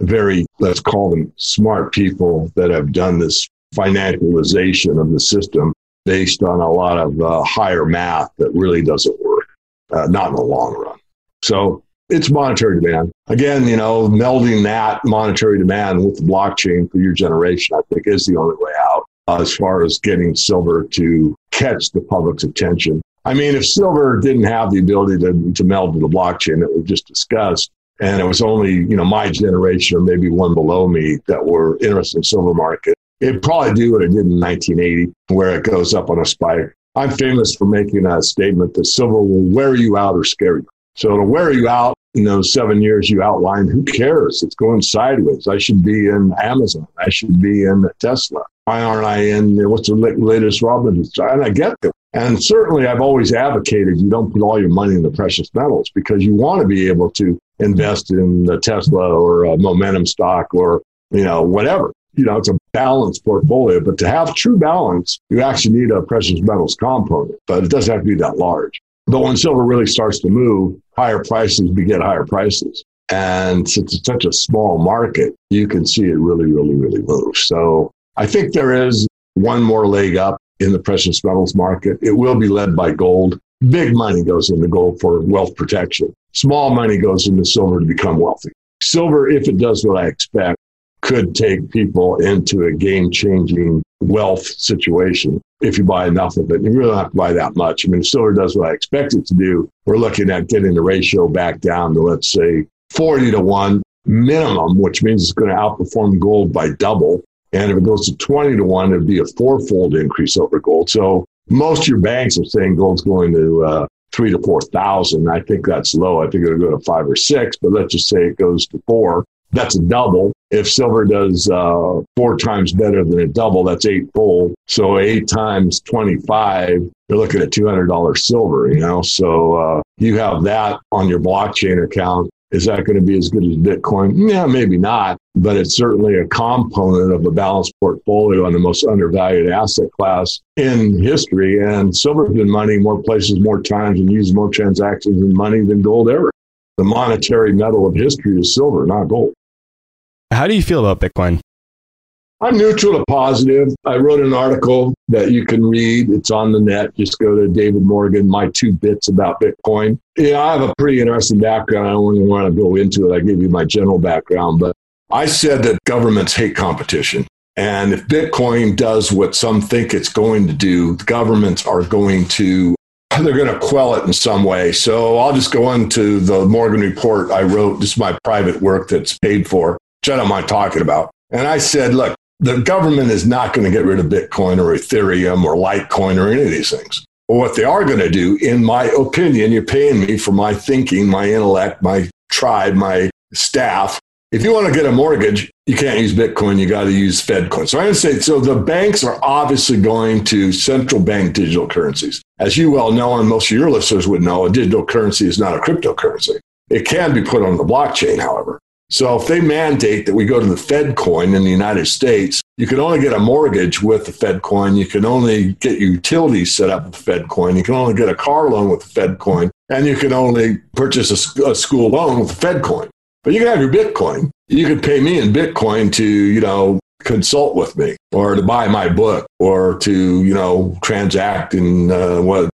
very, let's call them smart people that have done this financialization of the system. based on a lot of higher math that really doesn't work, not in the long run. So it's monetary demand. Again, you know, melding that monetary demand with the blockchain for your generation, I think, is the only way out as far as getting silver to catch the public's attention. I mean, if silver didn't have the ability to meld to the blockchain that we just discussed, and it was only, you know, my generation or maybe one below me that were interested in the silver market, it'd probably do what it did in 1980, where it goes up on a spike. I'm famous for making a statement that silver will wear you out or scare you. So to wear you out in those 7 years you outlined, who cares? It's going sideways. I should be in Amazon. I should be in Tesla. Why aren't I in, what's the latest Robinhood? And I get that. And certainly I've always advocated you don't put all your money in the precious metals because you want to be able to invest in the Tesla or a momentum stock or, you know, whatever. You know, it's a balanced portfolio, but to have true balance, you actually need a precious metals component, but it doesn't have to be that large. But when silver really starts to move, higher prices beget higher prices. And since it's such a small market, you can see it really, really, really move. So I think there is one more leg up in the precious metals market. It will be led by gold. Big money goes into gold for wealth protection. Small money goes into silver to become wealthy. Silver, if it does what I expect, could take people into a game-changing wealth situation if you buy enough of it. You really don't have to buy that much. I mean, if silver does what I expect it to do, we're looking at getting the ratio back down to, let's say, 40-1 minimum, which means it's going to outperform gold by double. And if it goes to 20-1, it'd be a fourfold increase over gold. So most of your banks are saying gold's going to 3,000 to 4,000. I think that's low. I think it'll go to 5 or 6, but let's just say it goes to 4. That's a double. If silver does 4 times better than a double, that's 8-fold. So 8 times 25, you're looking at $200 silver, you know? So you have that on your blockchain account. Is that going to be as good as Bitcoin? Yeah, maybe not, but it's certainly a component of a balanced portfolio on the most undervalued asset class in history. And silver's been money more places, more times, and used more transactions and money than gold ever. The monetary metal of history is silver, not gold. How do you feel about Bitcoin? I'm neutral to positive. I wrote an article that you can read. It's on the net. Just go to David Morgan, my 2 bits about Bitcoin. Yeah, I have a pretty interesting background. I don't really want to go into it. I give you my general background, but I said that governments hate competition. And if Bitcoin does what some think it's going to do, the governments are going to, they're going to quell it in some way. So I'll just go into the Morgan Report I wrote. This is my private work that's paid for, which I don't mind talking about. And I said, look, the government is not going to get rid of Bitcoin or Ethereum or Litecoin or any of these things. But what they are going to do, in my opinion, you're paying me for my thinking, my intellect, my tribe, my staff. If you want to get a mortgage, you can't use Bitcoin. You got to use Fedcoin. So I would say, so the banks are obviously going to central bank digital currencies. As you well know, and most of your listeners would know, a digital currency is not a cryptocurrency. It can be put on the blockchain, however. So if they mandate that we go to the Fedcoin in the United States, you can only get a mortgage with the Fedcoin. You can only get utilities set up with the Fedcoin. You can only get a car loan with the Fedcoin. And you can only purchase a school loan with the Fedcoin. But you can have your Bitcoin. You can pay me in Bitcoin to, you know, consult with me or to buy my book or to, you know, transact in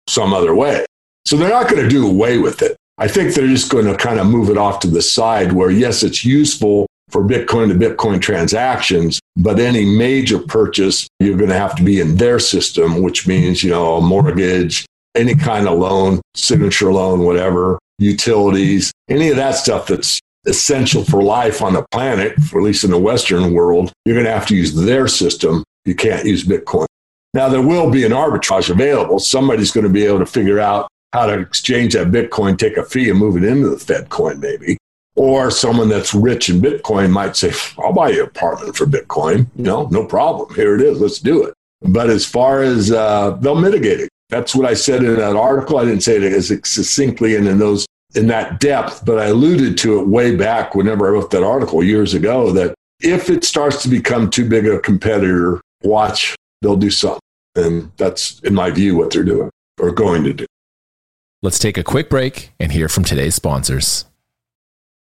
some other way. So they're not going to do away with it. I think they're just going to kind of move it off to the side where, yes, it's useful for Bitcoin to Bitcoin transactions, but any major purchase, you're going to have to be in their system, which means, you know, a mortgage, any kind of loan, signature loan, whatever, utilities, any of that stuff that's essential for life on the planet, or at least in the Western world, you're going to have to use their system. You can't use Bitcoin. Now, there will be an arbitrage available. Somebody's going to be able to figure out how to exchange that Bitcoin, take a fee and move it into the Fedcoin maybe. Or someone that's rich in Bitcoin might say, I'll buy you an apartment for Bitcoin. You know, no problem. Here it is. Let's do it. But as far as they'll mitigate it. That's what I said in that article. I didn't say it as succinctly and in that depth, but I alluded to it way back whenever I wrote that article years ago, that if it starts to become too big a competitor, watch, they'll do something. And that's, in my view, what they're doing or going to do. Let's take a quick break and hear from today's sponsors.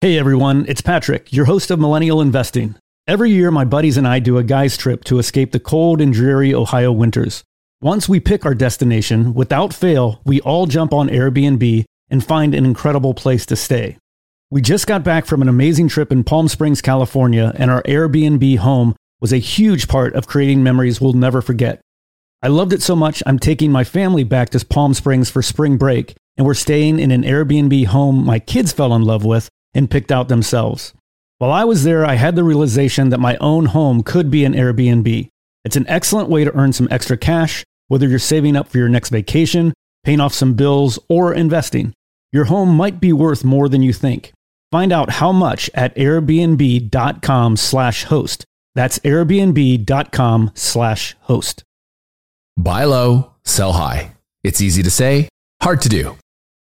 Hey everyone, it's Patrick, your host of Millennial Investing. Every year, my buddies and I do a guys trip to escape the cold and dreary Ohio winters. Once we pick our destination, without fail, we all jump on Airbnb and find an incredible place to stay. We just got back from an amazing trip in Palm Springs, California, and our Airbnb home was a huge part of creating memories we'll never forget. I loved it so much, I'm taking my family back to Palm Springs for spring break, and we're staying in an Airbnb home my kids fell in love with and picked out themselves. While I was there, I had the realization that my own home could be an Airbnb. It's an excellent way to earn some extra cash, whether you're saving up for your next vacation, paying off some bills, or investing. Your home might be worth more than you think. Find out how much at airbnb.com/host. That's airbnb.com/host. Buy low, sell high. It's easy to say, hard to do.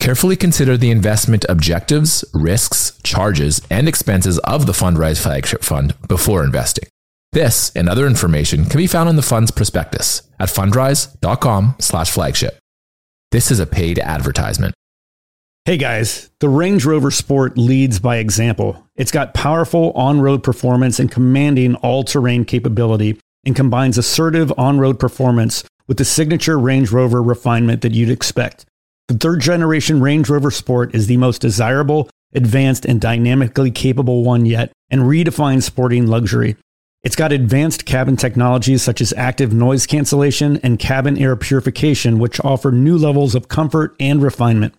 Carefully consider the investment objectives, risks, charges, and expenses of the Fundrise flagship fund before investing. This and other information can be found in the fund's prospectus at fundrise.com/flagship. This is a paid advertisement. Hey guys, the Range Rover Sport leads by example. It's got powerful on-road performance and commanding all-terrain capability, and combines assertive on-road performance with the signature Range Rover refinement that you'd expect. The third-generation Range Rover Sport is the most desirable, advanced, and dynamically capable one yet, and redefines sporting luxury. It's got advanced cabin technologies such as active noise cancellation and cabin air purification, which offer new levels of comfort and refinement.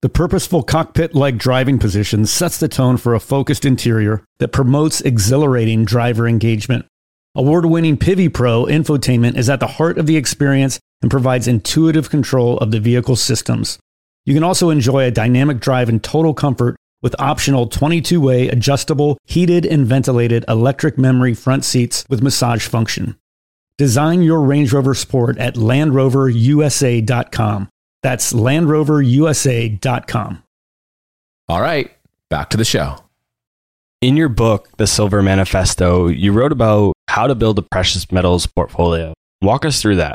The purposeful cockpit-like driving position sets the tone for a focused interior that promotes exhilarating driver engagement. Award-winning Pivi Pro infotainment is at the heart of the experience and provides intuitive control of the vehicle's systems. You can also enjoy a dynamic drive in total comfort with optional 22-way adjustable, heated and ventilated electric memory front seats with massage function. Design your Range Rover Sport at LandRoverUSA.com. That's LandRoverUSA.com. All right, back to the show. In your book, The Silver Manifesto, you wrote about how to build a precious metals portfolio. Walk us through that.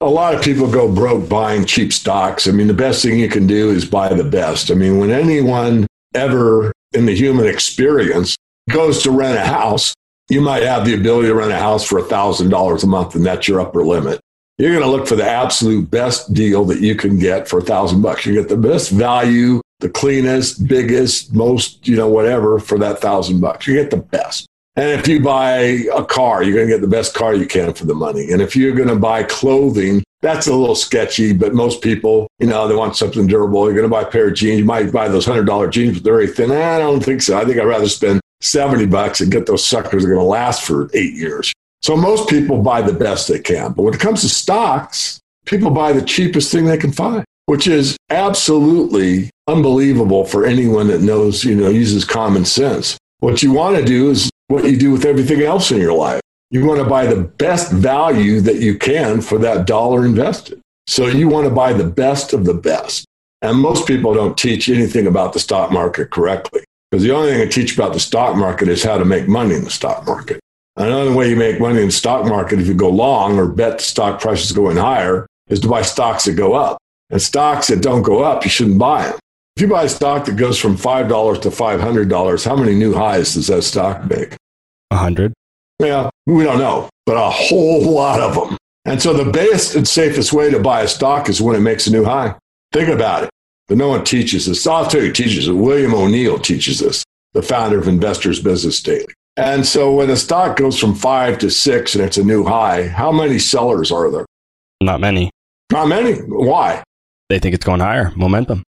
A lot of people go broke buying cheap stocks. I mean, the best thing you can do is buy the best. I mean, when anyone ever in the human experience goes to rent a house, you might have the ability to rent a house for $1,000 a month, and that's your upper limit. You're going to look for the absolute best deal that you can get for $1,000. You get the best value, the cleanest, biggest, most, whatever for that $1,000. You get the best. And if you buy a car, you're going to get the best car you can for the money. And if you're going to buy clothing, that's a little sketchy, but most people, they want something durable. You're going to buy a pair of jeans. You might buy those $100 jeans, but they're very thin. I don't think so. I think I'd rather spend $70 and get those suckers that are going to last for 8 years. So most people buy the best they can. But when it comes to stocks, people buy the cheapest thing they can find, which is absolutely unbelievable for anyone that knows, uses common sense. What you want to do is what you do with everything else in your life. You want to buy the best value that you can for that dollar invested. So you want to buy the best of the best. And most people don't teach anything about the stock market correctly, because the only thing I teach about the stock market is how to make money in the stock market. Another way you make money in the stock market, if you go long or bet the stock price is going higher, is to buy stocks that go up. And stocks that don't go up, you shouldn't buy them. If you buy a stock that goes from $5 to $500, how many new highs does that stock make? 100. Yeah, we don't know, but a whole lot of them. And so the best and safest way to buy a stock is when it makes a new high. Think about it. But no one teaches this. I'll tell you, teaches it. William O'Neill teaches this, the founder of Investor's Business Daily. And so when a stock goes from 5 to 6 and it's a new high, how many sellers are there? Not many. Not many. Why? They think it's going higher. Momentum.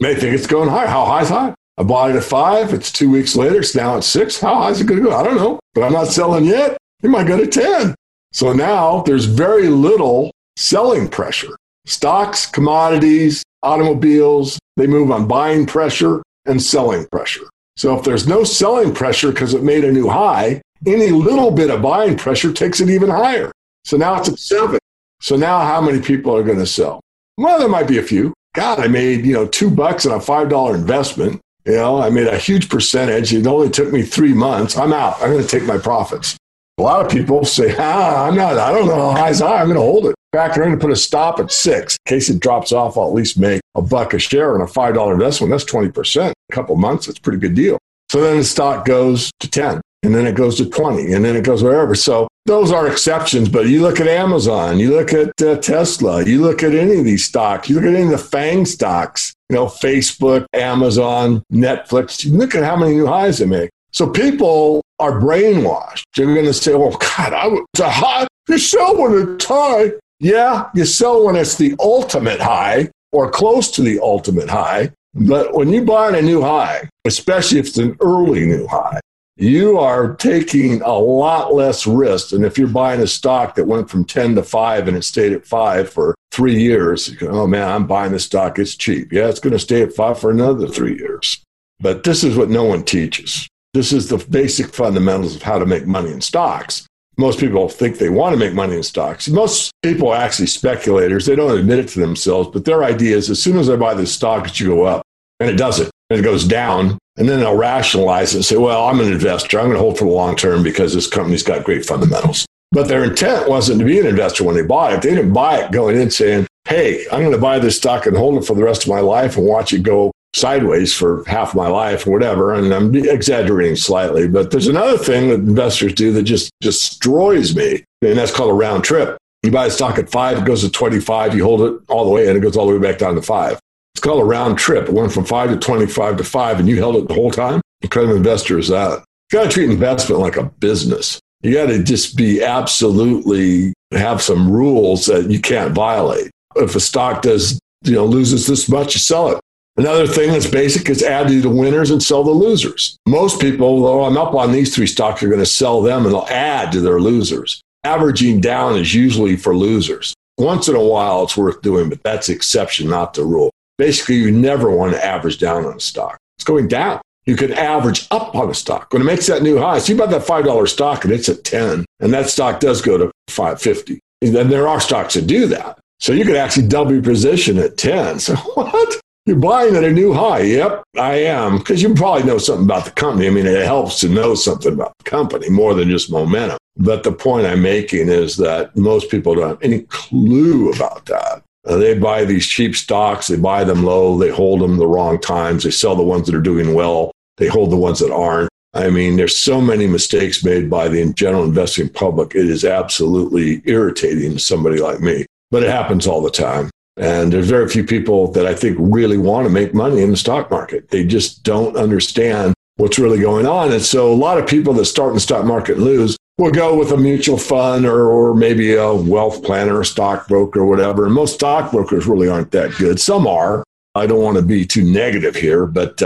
They think it's going higher. How high is high? I bought it at 5. It's 2 weeks later. It's now at 6. How high is it going to go? I don't know, but I'm not selling yet. It might go to 10. So now there's very little selling pressure. Stocks, commodities, automobiles, they move on buying pressure and selling pressure. So if there's no selling pressure because it made a new high, any little bit of buying pressure takes it even higher. So now it's at 7. So now how many people are going to sell? Well, there might be a few. God, I made, $2 on a $5 investment. I made a huge percentage. It only took me 3 months. I'm out. I'm going to take my profits. A lot of people say, I don't know how high is high. I'm going to hold it. In fact, I'm going to put a stop at 6. In case it drops off, I'll at least make $1 a share on a $5 investment. That's 20%. In a couple months, it's a pretty good deal. So then the stock goes to 10, and then it goes to 20, and then it goes wherever. So those are exceptions, but you look at Amazon, you look at Tesla, you look at any of these stocks, you look at any of the FANG stocks, Facebook, Amazon, Netflix, you look at how many new highs they make. So people are brainwashed. They're going to say, well, God, it's a high. You sell when it's high. Yeah, you sell when it's the ultimate high or close to the ultimate high. But when you buy at a new high, especially if it's an early new high, you are taking a lot less risk than if you're buying a stock that went from 10 to 5 and it stayed at 5 for 3 years. You go, oh, man, I'm buying this stock. It's cheap. Yeah, it's going to stay at 5 for another 3 years. But this is what no one teaches. This is the basic fundamentals of how to make money in stocks. Most people think they want to make money in stocks. Most people are actually speculators. They don't admit it to themselves, but their idea is as soon as I buy this stock, it should go up. And it doesn't. And it goes down. And then they'll rationalize it and say, well, I'm an investor. I'm going to hold for the long term because this company's got great fundamentals. But their intent wasn't to be an investor when they bought it. They didn't buy it going in saying, hey, I'm going to buy this stock and hold it for the rest of my life and watch it go sideways for half my life or whatever. And I'm exaggerating slightly, but there's another thing that investors do that just destroys me. And that's called a round trip. You buy a stock at 5, it goes to 25, you hold it all the way and it goes all the way back down to 5. It's called a round trip. It went from 5 to 25 to 5 and you held it the whole time. Incredible investor is that. You got to treat investment like a business. You got to just be absolutely have some rules that you can't violate. If a stock does, loses this much, you sell it. Another thing that's basic is add to the winners and sell the losers. Most people, though, I'm up on these 3 stocks, are going to sell them and they'll add to their losers. Averaging down is usually for losers. Once in a while, it's worth doing, but that's the exception, not the rule. Basically, you never want to average down on a stock. It's going down. You can average up on a stock. When it makes that new high, so you buy that $5 stock and it's at 10, and that stock does go to $5.50. And there are stocks that do that. So you could actually double your position at 10. So what? You're buying at a new high. Yep, I am. Because you probably know something about the company. I mean, it helps to know something about the company more than just momentum. But the point I'm making is that most people don't have any clue about that. They buy these cheap stocks. They buy them low. They hold them the wrong times. They sell the ones that are doing well. They hold the ones that aren't. I mean, there's so many mistakes made by the general investing public. It is absolutely irritating to somebody like me. But it happens all the time. And there's very few people that I think really want to make money in the stock market. They just don't understand what's really going on. And so a lot of people that start in the stock market and lose will go with a mutual fund or maybe a wealth planner, a stockbroker, or whatever. And most stockbrokers really aren't that good. Some are. I don't want to be too negative here, but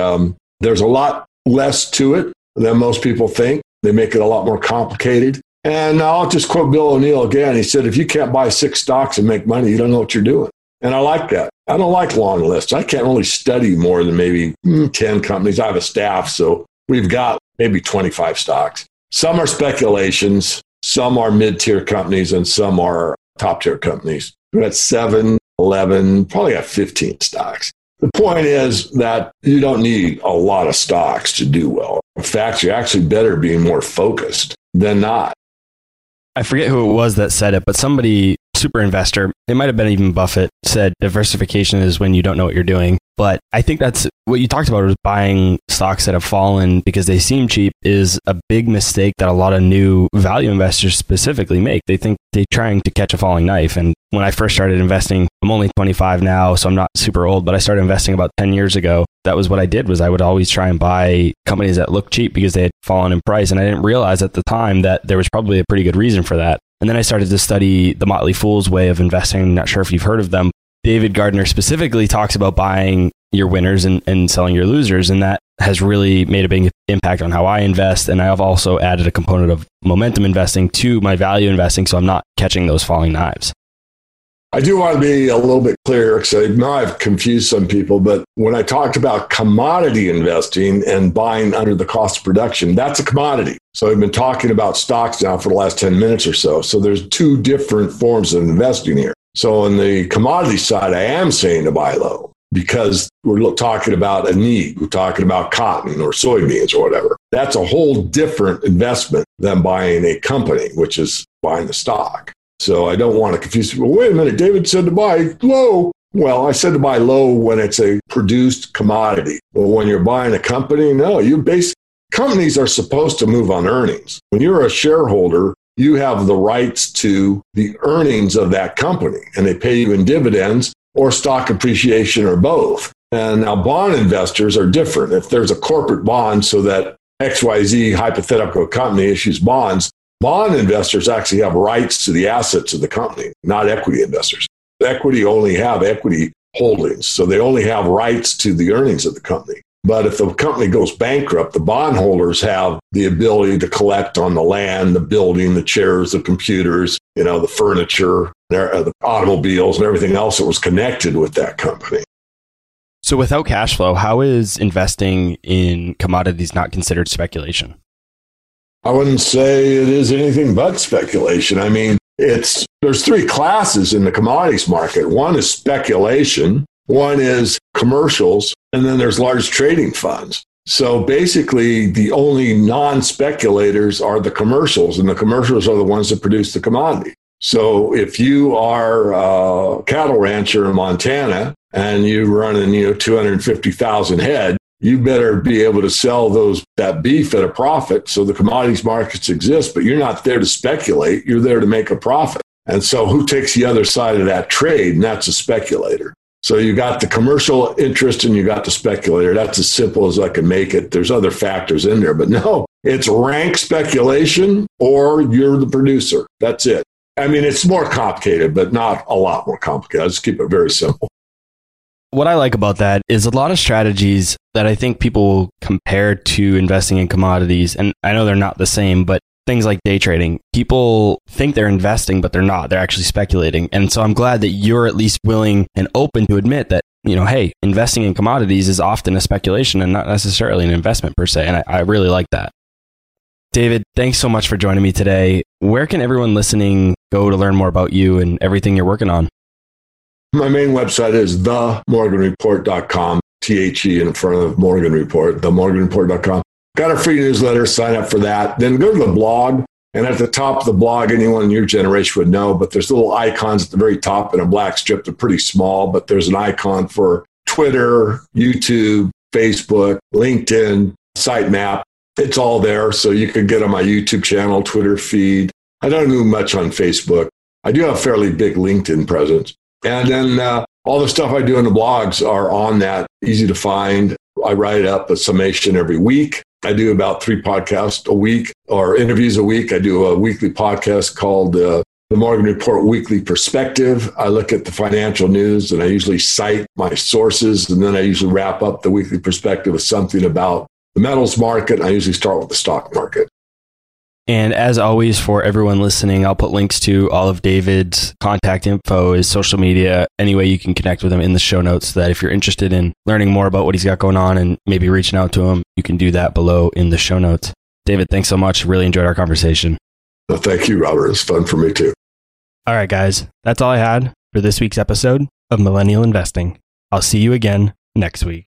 there's a lot less to it than most people think. They make it a lot more complicated. And I'll just quote Bill O'Neill again. He said, if you can't buy 6 stocks and make money, you don't know what you're doing. And I like that. I don't like long lists. I can't really study more than maybe 10 companies. I have a staff, so we've got maybe 25 stocks. Some are speculations, some are mid-tier companies, and some are top-tier companies. We've got 7, 11, probably got 15 stocks. The point is that you don't need a lot of stocks to do well. In fact, you're actually better being more focused than not. I forget who it was that said it, but somebody, super investor, it might have been even Buffett, said diversification is when you don't know what you're doing. But I think that's what you talked about, was buying stocks that have fallen because they seem cheap is a big mistake that a lot of new value investors specifically make. They think they're trying to catch a falling knife. And when I first started investing, I'm only 25 now, so I'm not super old, but I started investing about 10 years ago. That was what I did, was I would always try and buy companies that looked cheap because they had fallen in price. And I didn't realize at the time that there was probably a pretty good reason for that. And then I started to study the Motley Fool's way of investing. I'm not sure if you've heard of them. David Gardner specifically talks about buying your winners and selling your losers. And that has really made a big impact on how I invest. And I have also added a component of momentum investing to my value investing, so I'm not catching those falling knives. I do want to be a little bit clearer because I know I've confused some people, but when I talked about commodity investing and buying under the cost of production, that's a commodity. So I've been talking about stocks now for the last 10 minutes or so. So there's 2 different forms of investing here. So on the commodity side, I am saying to buy low. because we're talking about a need. We're talking about cotton or soybeans or whatever. That's a whole different investment than buying a company, which is buying the stock. So I don't want to confuse people. Wait a minute, David said to buy low. Well, I said to buy low when it's a produced commodity. Well, when you're buying a company, no, you basically, companies are supposed to move on earnings. When you're a shareholder, you have the rights to the earnings of that company, and they pay you in dividends or stock appreciation or both. And now bond investors are different. If there's a corporate bond so that XYZ hypothetical company issues bonds, bond investors actually have rights to the assets of the company, not equity investors. Equity only have equity holdings, so they only have rights to the earnings of the company. But if the company goes bankrupt, the bondholders have the ability to collect on the land, the building, the chairs, the computers, you know, the furniture, the automobiles, and everything else that was connected with that company. So without cash flow, how is investing in commodities not considered speculation? I wouldn't say it is anything but speculation. I mean, there's three classes in the commodities market. One is speculation, one is commercials, and then there's large trading funds. So basically, the only non-speculators are the commercials, and the commercials are the ones that produce the commodity. So if you are a cattle rancher in Montana and you're running, 250,000 head, you better be able to sell that beef at a profit. So the commodities markets exist, but you're not there to speculate. You're there to make a profit. And so who takes the other side of that trade? And that's a speculator. So you got the commercial interest and you got the speculator. That's as simple as I can make it. There's other factors in there, but no, it's rank speculation or you're the producer. That's it. I mean, it's more complicated, but not a lot more complicated. I'll just keep it very simple. What I like about that is a lot of strategies that I think people compare to investing in commodities, and I know they're not the same, but things like day trading, people think they're investing, but they're not. They're actually speculating. And so I'm glad that you're at least willing and open to admit that, hey, investing in commodities is often a speculation and not necessarily an investment per se. And I really like that. David, thanks so much for joining me today. Where can everyone listening go to learn more about you and everything you're working on? My main website is themorganreport.com, T-H-E in front of Morgan Report, themorganreport.com. Got a free newsletter, sign up for that. Then go to the blog, and at the top of the blog, anyone in your generation would know, but there's little icons at the very top in a black strip. They're pretty small, but there's an icon for Twitter, YouTube, Facebook, LinkedIn, sitemap. It's all there, so you can get on my YouTube channel, Twitter feed. I don't do much on Facebook. I do have a fairly big LinkedIn presence. And then all the stuff I do in the blogs are on that, easy to find. I write up a summation every week. I do about 3 podcasts a week or interviews a week. I do a weekly podcast called The Morgan Report Weekly Perspective. I look at the financial news and I usually cite my sources. And then I usually wrap up the weekly perspective with something about the metals market. I usually start with the stock market. And as always, for everyone listening, I'll put links to all of David's contact info, his social media, any way you can connect with him in the show notes, so that if you're interested in learning more about what he's got going on and maybe reaching out to him, you can do that below in the show notes. David, thanks so much. Really enjoyed our conversation. Well, thank you, Robert. It's fun for me too. All right, guys. That's all I had for this week's episode of Millennial Investing. I'll see you again next week.